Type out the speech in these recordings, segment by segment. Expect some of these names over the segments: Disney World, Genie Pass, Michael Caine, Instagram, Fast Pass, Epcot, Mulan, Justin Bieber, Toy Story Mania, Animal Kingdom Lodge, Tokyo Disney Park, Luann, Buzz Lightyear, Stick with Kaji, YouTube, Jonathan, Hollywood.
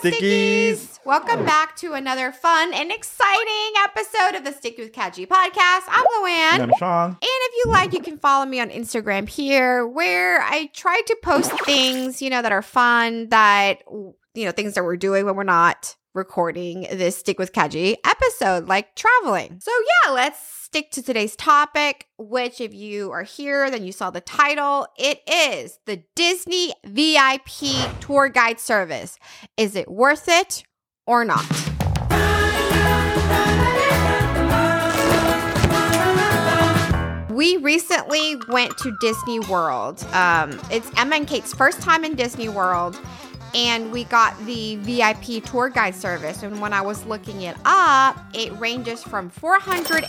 Stickies! Welcome back to another fun and exciting episode of the Stick with Kaji podcast. I'm Luann. And I'm Sean. And if you like, you can follow me on Instagram here, where I try to post things, that are fun, that, things that we're doing when we're not recording this Stick with Kaji episode, like traveling. So yeah, let's stick to today's topic, which if you are here, then you saw the title. It is the Disney VIP tour guide service. Is it worth it or not? We recently went to Disney World. It's Emma and Kate's first time in Disney World. And we got the VIP tour guide service. And when I was looking it up, it ranges from $425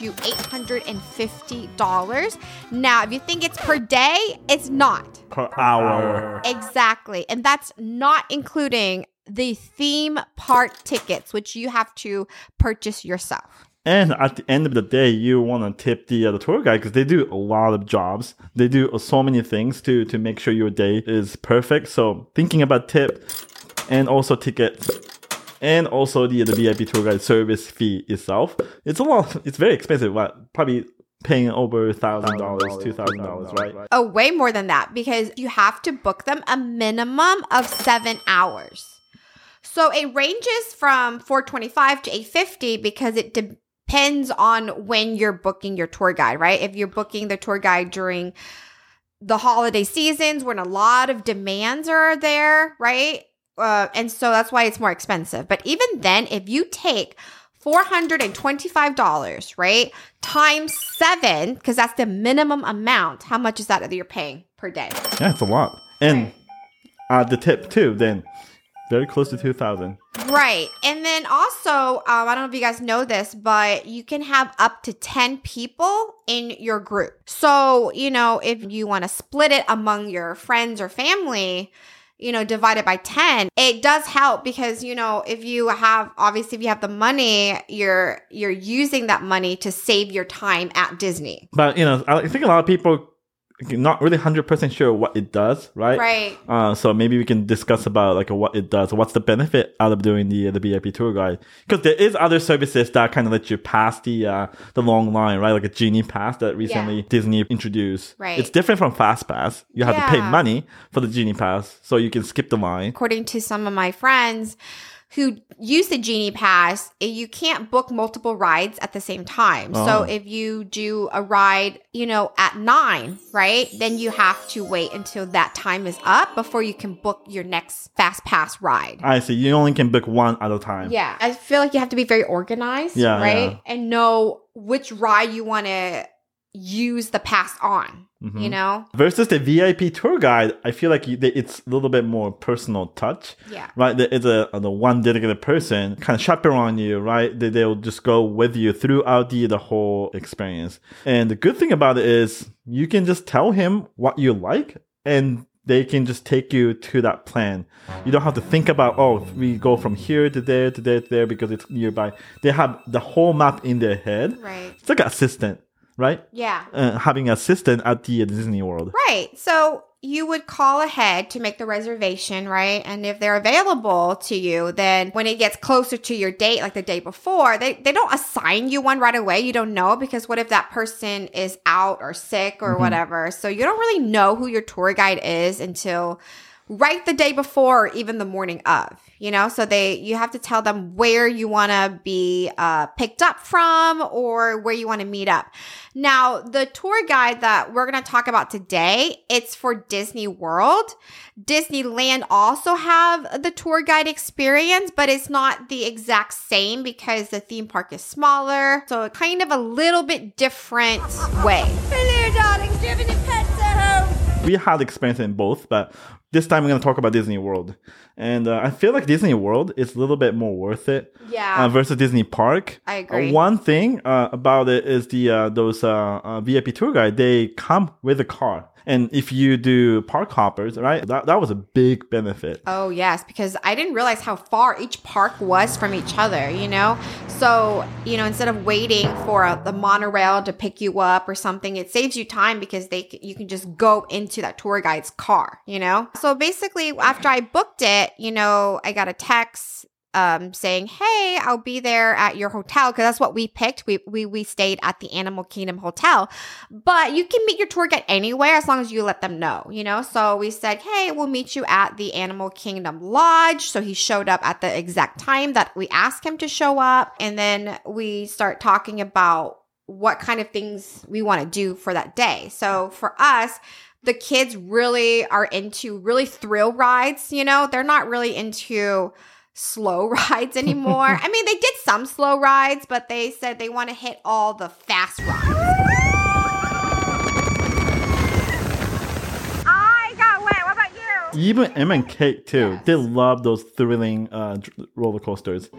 to $850. Now, if you think it's per day, it's not. Per hour. Exactly. And that's not including the theme park tickets, which you have to purchase yourself. And at the end of the day, you want to tip the tour guide because they do a lot of jobs. They do so many things to make sure your day is perfect. So thinking about tip and also tickets and also the VIP tour guide service fee itself, it's a lot. It's very expensive. What, probably paying over $1,000, $2,000, right? Oh, way more than that because you have to book them a minimum of 7 hours. So it ranges from $425 to $850 because it depends on when you're booking your tour guide, right? If you're booking the tour guide during the holiday seasons when a lot of demands are there, right? And so that's why it's more expensive. But even then, if you take $425, right, times 7, because that's the minimum amount, how much is that you're paying per day? Yeah, it's a lot. And right. The tip too, then. Very close to $2,000. Right. And then also, I don't know if you guys know this, but you can have up to 10 people in your group. So, if you want to split it among your friends or family, divide it by 10, it does help because, if you have the money, you're using that money to save your time at Disney. But, I think a lot of people not really 100% sure what it does, right? Right. So maybe we can discuss about what it does. What's the benefit out of doing the VIP tour guide? Because there is other services that kind of let you pass the long line, right? Like a Genie Pass that recently Disney introduced. Right. It's different from Fast Pass. You have to pay money for the Genie Pass, so you can skip the line. According to some of my friends who use the Genie Pass, you can't book multiple rides at the same time. Oh. So if you do a ride, at 9, right, then you have to wait until that time is up before you can book your next Fast Pass ride. I see. You only can book one at a time. Yeah. I feel like you have to be very organized, right? Yeah. And know which ride you want to use the pass on, mm-hmm. Versus the VIP tour guide, I feel like it's a little bit more personal touch. Yeah. Right? It's the one dedicated person kind of chaperone you, right? They'll just go with you throughout the whole experience. And the good thing about it is you can just tell him what you like and they can just take you to that plan. You don't have to think about, we go from here to there to there to there because it's nearby. They have the whole map in their head. Right. It's like an assistant. Right? Yeah. Having an assistant at the Disney World. Right. So you would call ahead to make the reservation, right? And if they're available to you, then when it gets closer to your date, like the day before, they don't assign you one right away. You don't know because what if that person is out or sick or mm-hmm. whatever? So you don't really know who your tour guide is until right the day before or even the morning of, So you have to tell them where you want to be picked up from or where you want to meet up. Now, the tour guide that we're going to talk about today, it's for Disney World. Disneyland also have the tour guide experience, but it's not the exact same because the theme park is smaller. So kind of a little bit different way. Hello, darlings. Do you have any pets at home? We had experience in both, but this time, we're going to talk about Disney World. And I feel like Disney World is a little bit more worth it versus Disney Park. I agree. One thing about it is those VIP tour guide, they come with a car. And if you do park hoppers, right, that was a big benefit. Oh, yes, because I didn't realize how far each park was from each other, you know? So, you know, instead of waiting for the monorail to pick you up or something, it saves you time because you can just go into that tour guide's car, you know? So basically, after I booked it, you know, I got a text saying, hey, I'll be there at your hotel, because that's what we picked. We stayed at the Animal Kingdom Hotel. But you can meet your tour guide anywhere as long as you let them know, you know? So we said, hey, we'll meet you at the Animal Kingdom Lodge. So he showed up at the exact time that we asked him to show up. And then we start talking about what kind of things we want to do for that day. So for us, the kids really are into really thrill rides, you know? They're not really into slow rides anymore. I mean, they did some slow rides, but they said they want to hit all the fast rides. I got wet. What about you? Even Em and Kate, too. Yes. They love those thrilling roller coasters.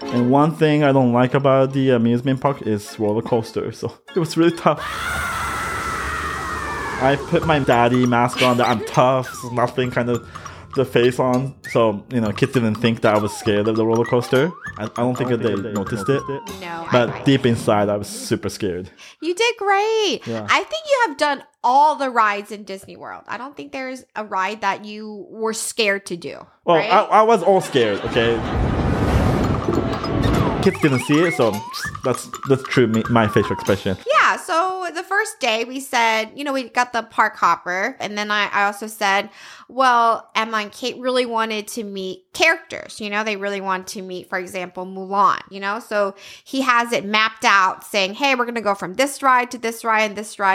And one thing I don't like about the amusement park is roller coasters. So it was really tough. I put my daddy mask on, that I'm tough, nothing kind of the face on, so you know, kids didn't think that I was scared of the roller coaster. I don't think that they noticed it. No, but deep inside, I was super scared. You did great. Yeah. I think you have done all the rides in Disney World. I don't think there's a ride that you were scared to do. Well, right? I was all scared. Okay, kids didn't see it, so that's true. My facial expression. Yeah. So the first day, we said, you know, we got the park hopper, and then I also said, well, Emma and Kate really wanted to meet characters, you know, they really want to meet, for example, Mulan, you know, so he has it mapped out saying, hey, we're going to go from this ride to this ride,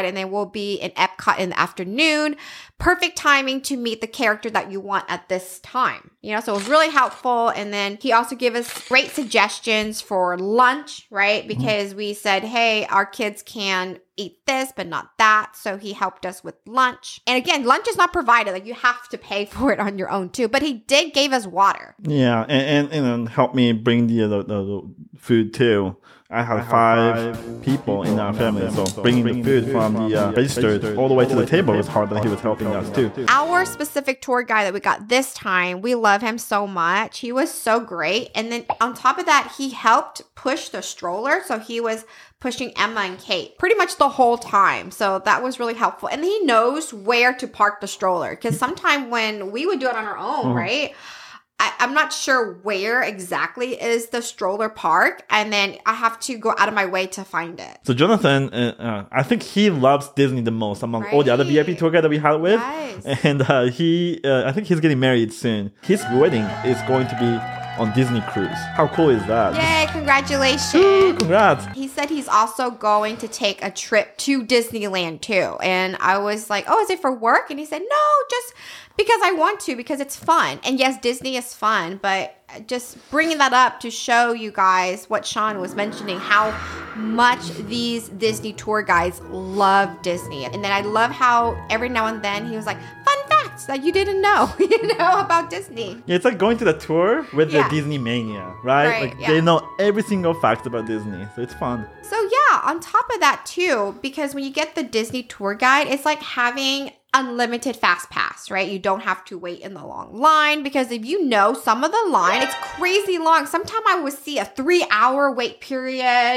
and then we'll be in Epcot in the afternoon. Perfect timing to meet the character that you want at this time, you know, so it was really helpful. And then he also gave us great suggestions for lunch, right? Because we said, hey, our kids can eat this, but not that. So he helped us with lunch. And again, lunch is not provided. Like, you have to pay for it on your own too. But he did give us water. Yeah, and helped me bring the food too. I had five people in our family, so bringing the food from the register all the way to the table was hard, but he was helping us too. Our specific tour guide that we got this time, we love him so much. He was so great. And then on top of that, he helped push the stroller. So he was pushing Emma and Kate pretty much the whole time. So that was really helpful. And he knows where to park the stroller, because sometime when we would do it on our own, right? I'm not sure where exactly is the stroller park, and then I have to go out of my way to find it. So Jonathan, I think he loves Disney the most among all the other VIP tour guide that we had with. Nice. And I think he's getting married soon. His wedding is going to be on Disney Cruise. How cool is that? Yay, congratulations. Ooh, congrats. He said he's also going to take a trip to Disneyland too. And I was like, oh, is it for work? And he said, no, just because I want to, because it's fun. And yes, Disney is fun, but just bringing that up to show you guys what Sean was mentioning, how much these Disney tour guides love Disney. And then I love how every now and then he was like, fun facts that you didn't know, you know, about Disney. Yeah, it's like going to the tour with the Disney Mania, right? Like they know every single fact about Disney. So it's fun. So yeah, on top of that too, because when you get the Disney tour guide, it's like having unlimited Fast Pass, right? You don't have to wait in the long line, because if you know some of the line, it's crazy long. Sometimes I would see a 3-hour wait period,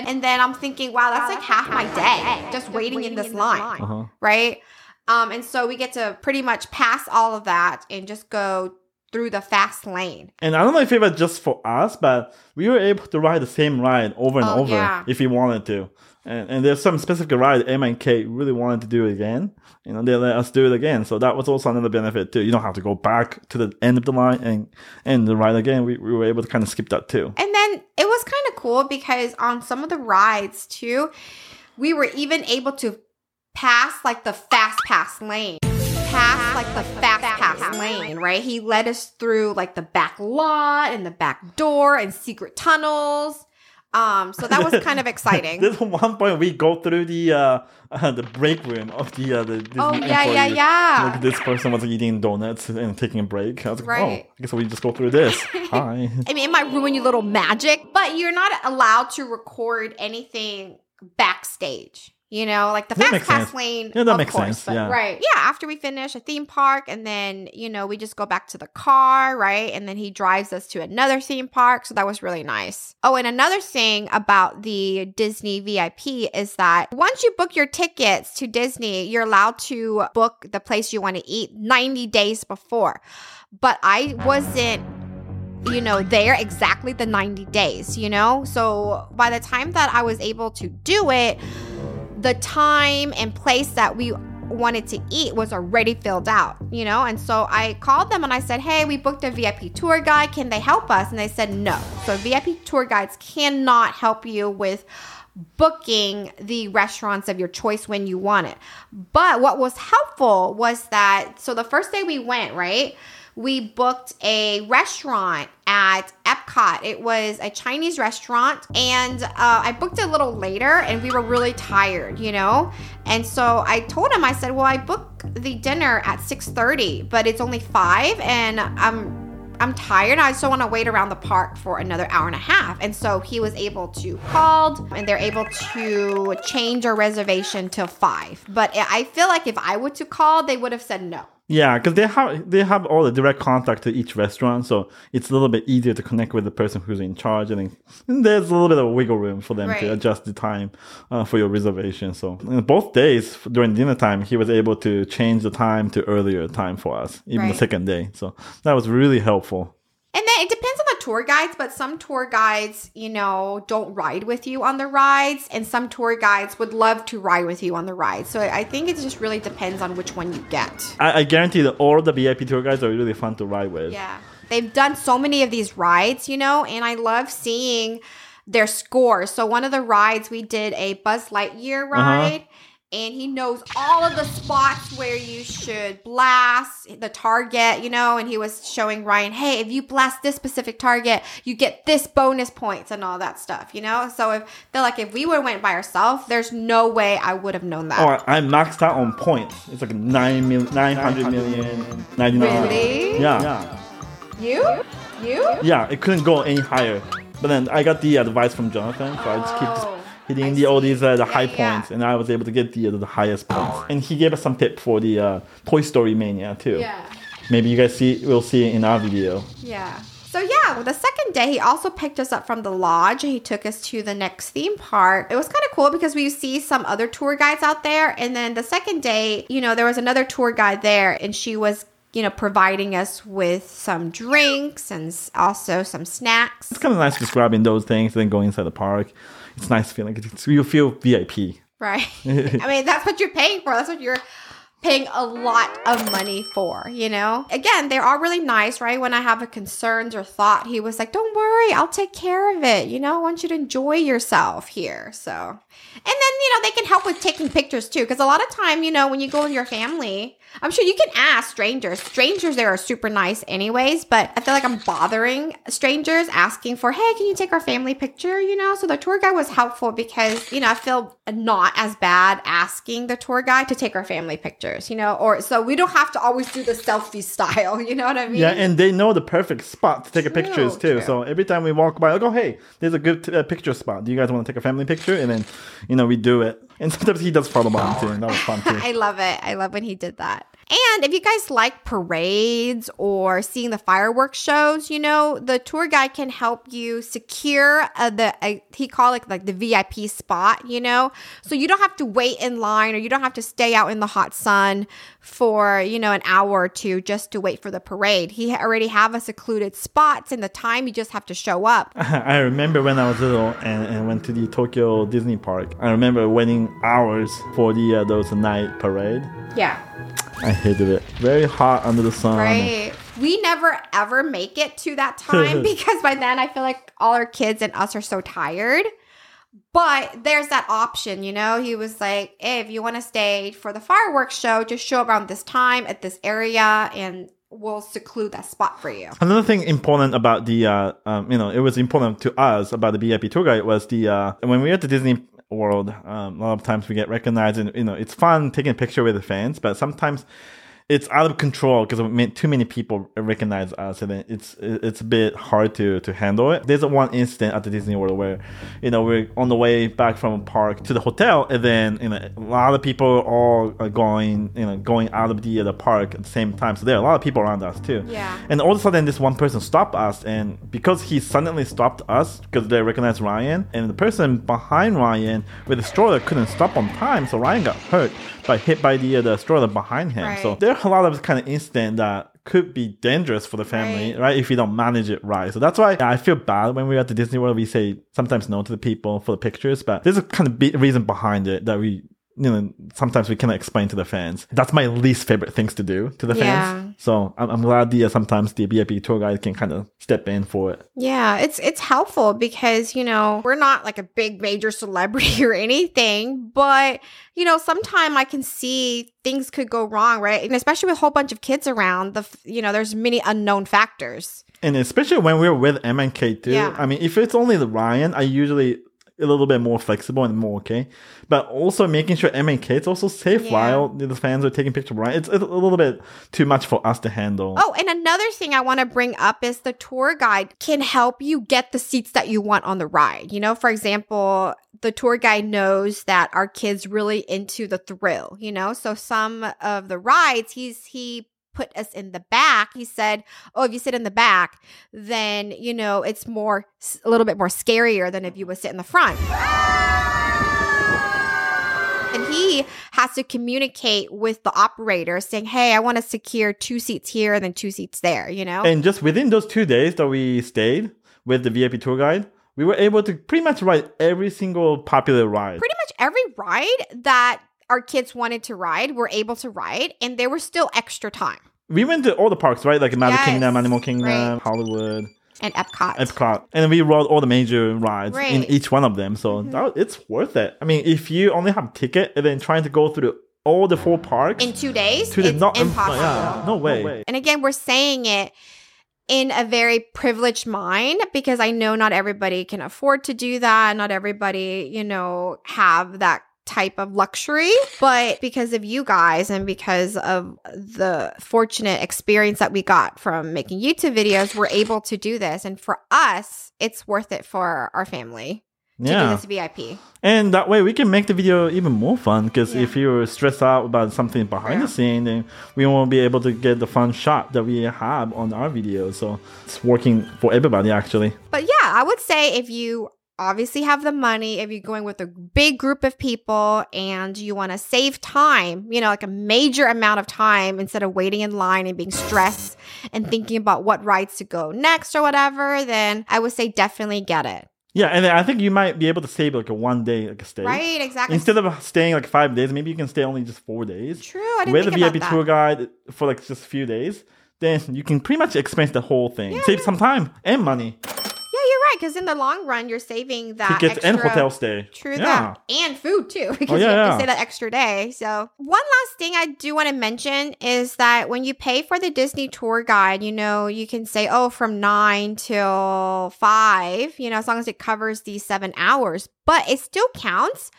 and then I'm thinking, wow, that's like half my day just waiting in this line, right? And so we get to pretty much pass all of that and just go through the fast lane. And I don't know if it was just for us, but we were able to ride the same ride over and over if we wanted to. And there's some specific ride Emma and Kate really wanted to do again. You know, they let us do it again. So that was also another benefit too. You don't have to go back to the end of the line and the ride again. We were able to kind of skip that too. And then it was kind of cool because on some of the rides too, we were even able to pass like the Fast Pass lane. Right? He led us through like the back lot and the back door and secret tunnels. So that was kind of exciting. There's one point we go through the break room of the Disney employee. Like this person was eating donuts and taking a break. I was like, oh, I guess we just go through this. Hi. I mean, it might ruin your little magic, but you're not allowed to record anything backstage, You know, like the Fast Pass lane. Yeah, that makes sense. Yeah. Right. Yeah. After we finish a theme park and then, you know, we just go back to the car, right? And then he drives us to another theme park. So that was really nice. Oh, and another thing about the Disney VIP is that once you book your tickets to Disney, you're allowed to book the place you want to eat 90 days before. But I wasn't, you know, there exactly the 90 days, you know? So by the time that I was able to do it, the time and place that we wanted to eat was already filled out, you know? And so I called them and I said, hey, we booked a VIP tour guide. Can they help us? And they said no. So VIP tour guides cannot help you with booking the restaurants of your choice when you want it. But what was helpful was that, so the first day we went, right? We booked a restaurant at Epcot. It was a Chinese restaurant, and I booked it a little later, and we were really tired, you know? And so I told him, I said, well, I booked the dinner at 6:30, but it's only 5, and I'm tired. I still want to wait around the park for another hour and a half. And so he was able to call, and they're able to change our reservation till 5. But I feel like if I were to call, they would have said no. Yeah, because they have all the direct contact to each restaurant, so it's a little bit easier to connect with the person who's in charge, and there's a little bit of wiggle room for them to adjust the time for your reservation. So both days during dinner time, he was able to change the time to earlier time for us, even the second day. So that was really helpful. And then it depends on the tour guides, but some tour guides, you know, don't ride with you on the rides, and some tour guides would love to ride with you on the rides. So I think it just really depends on which one you get. I guarantee that all the VIP tour guides are really fun to ride with. Yeah. They've done so many of these rides, you know, and I love seeing their scores. So one of the rides, we did a Buzz Lightyear ride. Uh-huh. And he knows all of the spots where you should blast the target, you know, and he was showing Ryan, hey, if you blast this specific target, you get this bonus points and all that stuff, you know? So if we would have went by ourselves, there's no way I would have known that. Oh, I maxed out on points. It's like 999. Really? Yeah. You? Yeah, it couldn't go any higher. But then I got the advice from Jonathan, so I just keep hitting all these high points, and I was able to get the highest points. And he gave us some tip for the Toy Story Mania too. Yeah. Maybe you guys will see it in our video. Yeah. So yeah, the second day, he also picked us up from the lodge, and he took us to the next theme park. It was kind of cool because we see some other tour guides out there. And then the second day, you know, there was another tour guide there, and she was, you know, providing us with some drinks and also some snacks. It's kind of nice just grabbing those things and then going inside the park. It's nice feeling. You feel VIP. Right. I mean, that's what you're paying for. That's what you're paying a lot of money for, you know? Again, they're all really nice, right? When I have a concerns or thought, he was like, don't worry, I'll take care of it. You know, I want you to enjoy yourself here. So, and then, you know, they can help with taking pictures too. Because a lot of time, you know, when you go with your family, I'm sure you can ask strangers. Strangers there are super nice anyways, but I feel like I'm bothering strangers asking for, hey, can you take our family picture, you know? So the tour guide was helpful because, you know, I feel not as bad asking the tour guide to take our family picture. You know, or so we don't have to always do the selfie style, you know what I mean? Yeah, and they know the perfect spot to take pictures too. True. So every time we walk by, I go, hey, there's a good picture spot. Do you guys want to take a family picture? And then, you know, we do it. And sometimes he does photo bomb too. And that was fun too. I love it. I love when he did that. And if you guys like parades or seeing the fireworks shows, you know, the tour guide can help you secure he called it like the VIP spot, you know, so you don't have to wait in line or you don't have to stay out in the hot sun for, you know, an hour or two just to wait for the parade. He already have a secluded spots and the time, you just have to show up. I remember when I was little and went to the Tokyo Disney Park. I remember waiting hours for the those night parade. Yeah. I hated it. Very hot under the sun. Right. We never ever make it to that time because by then I feel like all our kids and us are so tired. But there's that option, you know? He was like, hey, if you want to stay for the fireworks show, just show up around this time at this area and we'll seclude that spot for you. Another thing important about the, you know, it was important to us about the VIP tour guide was the, when we were at the Disney World, a lot of times we get recognized and, you know, it's fun taking a picture with the fans, but sometimes it's out of control because too many people recognize us, and it's a bit hard to handle it. There's one incident at the Disney World where, you know, we're on the way back from a park to the hotel, and then, you know, a lot of people all are going out of the park at the same time. So there are a lot of people around us too. Yeah. And all of a sudden, this one person stopped us, and because he suddenly stopped us because they recognized Ryan, and the person behind Ryan with the stroller couldn't stop on time, so Ryan got hit by the stroller behind him. Right. So there are a lot of kind of incidents that could be dangerous for the family, right? If you don't manage it right. So that's why I feel bad when we're at the Disney World. We say sometimes no to the people for the pictures, but there's a kind of big reason behind it that we, you know, sometimes we cannot explain to the fans. That's my least favorite things to do to the fans. So I'm glad sometimes the VIP tour guide can kind of step in for it. Yeah, it's helpful because, you know, we're not like a big major celebrity or anything, but, you know, sometime I can see things could go wrong, right? And especially with a whole bunch of kids around, there's many unknown factors. And especially when we're with M&K too. Yeah. I mean, if it's only the Ryan, I usually a little bit more flexible and more okay, but also making sure M&K is also safe while the fans are taking pictures, right? It's a little bit too much for us to handle. Oh, and another thing I want to bring up is the tour guide can help you get the seats that you want on the ride. You know, for example, the tour guide knows that our kids really into the thrill, you know? So some of the rides, he put us in the back. He said, if you sit in the back, then, you know, it's more, a little bit more scarier than if you would sit in the front. And he has to communicate with the operator saying, hey, I want to secure 2 seats here and then 2 seats there, you know? And just within those 2 days that we stayed with the VIP tour guide, we were able to pretty much ride every single popular ride. Pretty much every ride that our kids wanted to ride, were able to ride, and there was still extra time. We went to all the parks, right? Like Magic Kingdom, Animal Kingdom, Hollywood. And Epcot. And we rode all the major rides in each one of them. So it's worth it. I mean, if you only have a ticket and then trying to go through all the 4 parks... in 2 days? It's impossible. Yeah, no way. And again, we're saying it in a very privileged mind because I know not everybody can afford to do that. Not everybody, you know, have that type of luxury, but because of you guys and because of the fortunate experience that we got from making YouTube videos, we're able to do this. And for us, it's worth it for our family to do this VIP. And that way we can make the video even more fun because if you're stressed out about something behind the scene, then we won't be able to get the fun shot that we have on our video. So it's working for everybody actually. But yeah, I would say if you obviously have the money, if you're going with a big group of people and you want to save time, you know, like a major amount of time instead of waiting in line and being stressed and thinking about what rides to go next or whatever, then I would say definitely get it. Yeah, and I think you might be able to save like a 1 day like a stay. Right, exactly. Instead of staying like 5 days, maybe you can stay only just 4 days. True, I didn't think about that. With a VIP tour guide for like just a few days, then you can pretty much expense the whole thing. Yeah, save some time and money. Because in the long run, you're saving that tickets extra, and hotel stay. True that. And food too, because you have to stay that extra day. So one last thing I do want to mention is that when you pay for the Disney tour guide, you know, you can say, from 9 till 5, you know, as long as it covers these 7 hours. But it still counts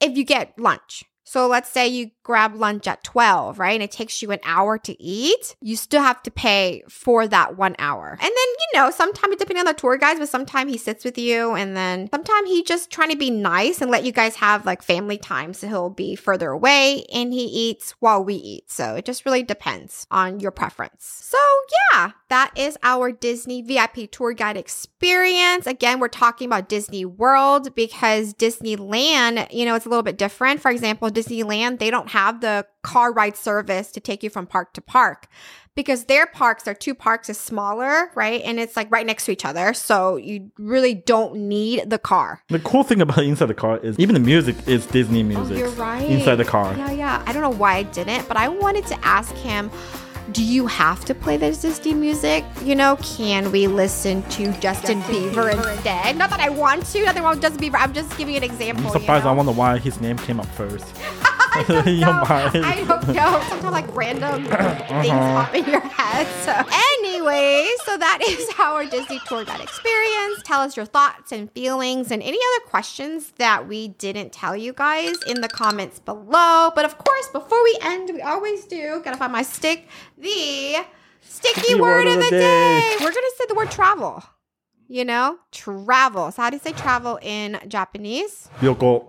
if you get lunch. So let's say you grab lunch at 12, right? And it takes you an hour to eat. You still have to pay for that 1 hour. And then, you know, sometimes depending on the tour guides, but sometimes he sits with you and then sometimes he just trying to be nice and let you guys have like family time. So he'll be further away and he eats while we eat. So it just really depends on your preference. So yeah, that is our Disney VIP tour guide experience. Again, we're talking about Disney World because Disneyland, you know, it's a little bit different. For example, Disneyland, they don't have the car ride service to take you from park to park because their parks are 2 parks is smaller, right? And it's like right next to each other. So you really don't need the car. The cool thing about Inside the Car is even the music is Disney music. Oh, you're right. Inside the Car. Yeah. I don't know why I didn't, but I wanted to ask him, do you have to play this Disney music? You know, can we listen to Justin Bieber instead? Not that I want to. Nothing wrong with Justin Bieber. I'm just giving you an example. I'm surprised. You know? I wonder why his name came up first. I don't know. I don't know. Sometimes like random things pop in your head. So anyway, so that is our Disney tour guide experience. Tell us your thoughts and feelings and any other questions that we didn't tell you guys in the comments below. But of course, before we end, we always do. Gotta find my stick. The sticky word of the day. We're gonna say the word travel. You know, travel. So how do you say travel in Japanese? Yoko.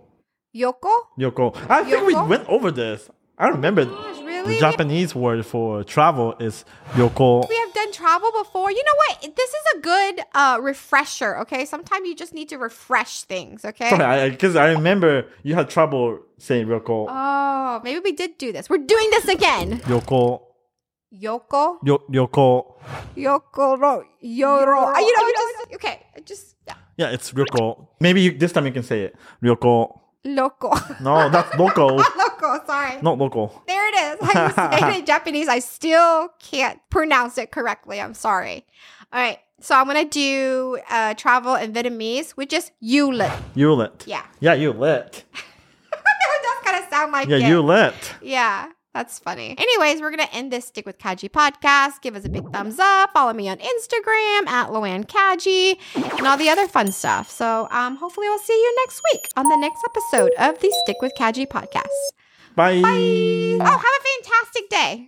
Yoko? Yoko. I think we went over this. I remember the Japanese word for travel is yoko. We have done travel before. You know what? This is a good refresher, okay? Sometimes you just need to refresh things, okay? Because I remember you had trouble saying yoko. Oh, maybe we did do this. We're doing this again. Yoko. Yoko. Yoko. Yokoro. Yoro. Yeah, it's ryoko. Maybe this time you can say it. Ryoko. Loco. No, that's loco. Not loco, sorry. Not local. There it is. I was saying it in Japanese. I still can't pronounce it correctly. I'm sorry. All right. So I'm going to do travel in Vietnamese, which is you lit. You lit. Yeah. Yeah, you lit. That's going to sound like it. Yeah, you lit. Yeah. That's funny. Anyways, we're going to end this Stick with Kaji podcast. Give us a big thumbs up. Follow me on Instagram @LoanneKaji and all the other fun stuff. So hopefully we'll see you next week on the next episode of the Stick with Kaji podcast. Bye. Bye. Oh, have a fantastic day.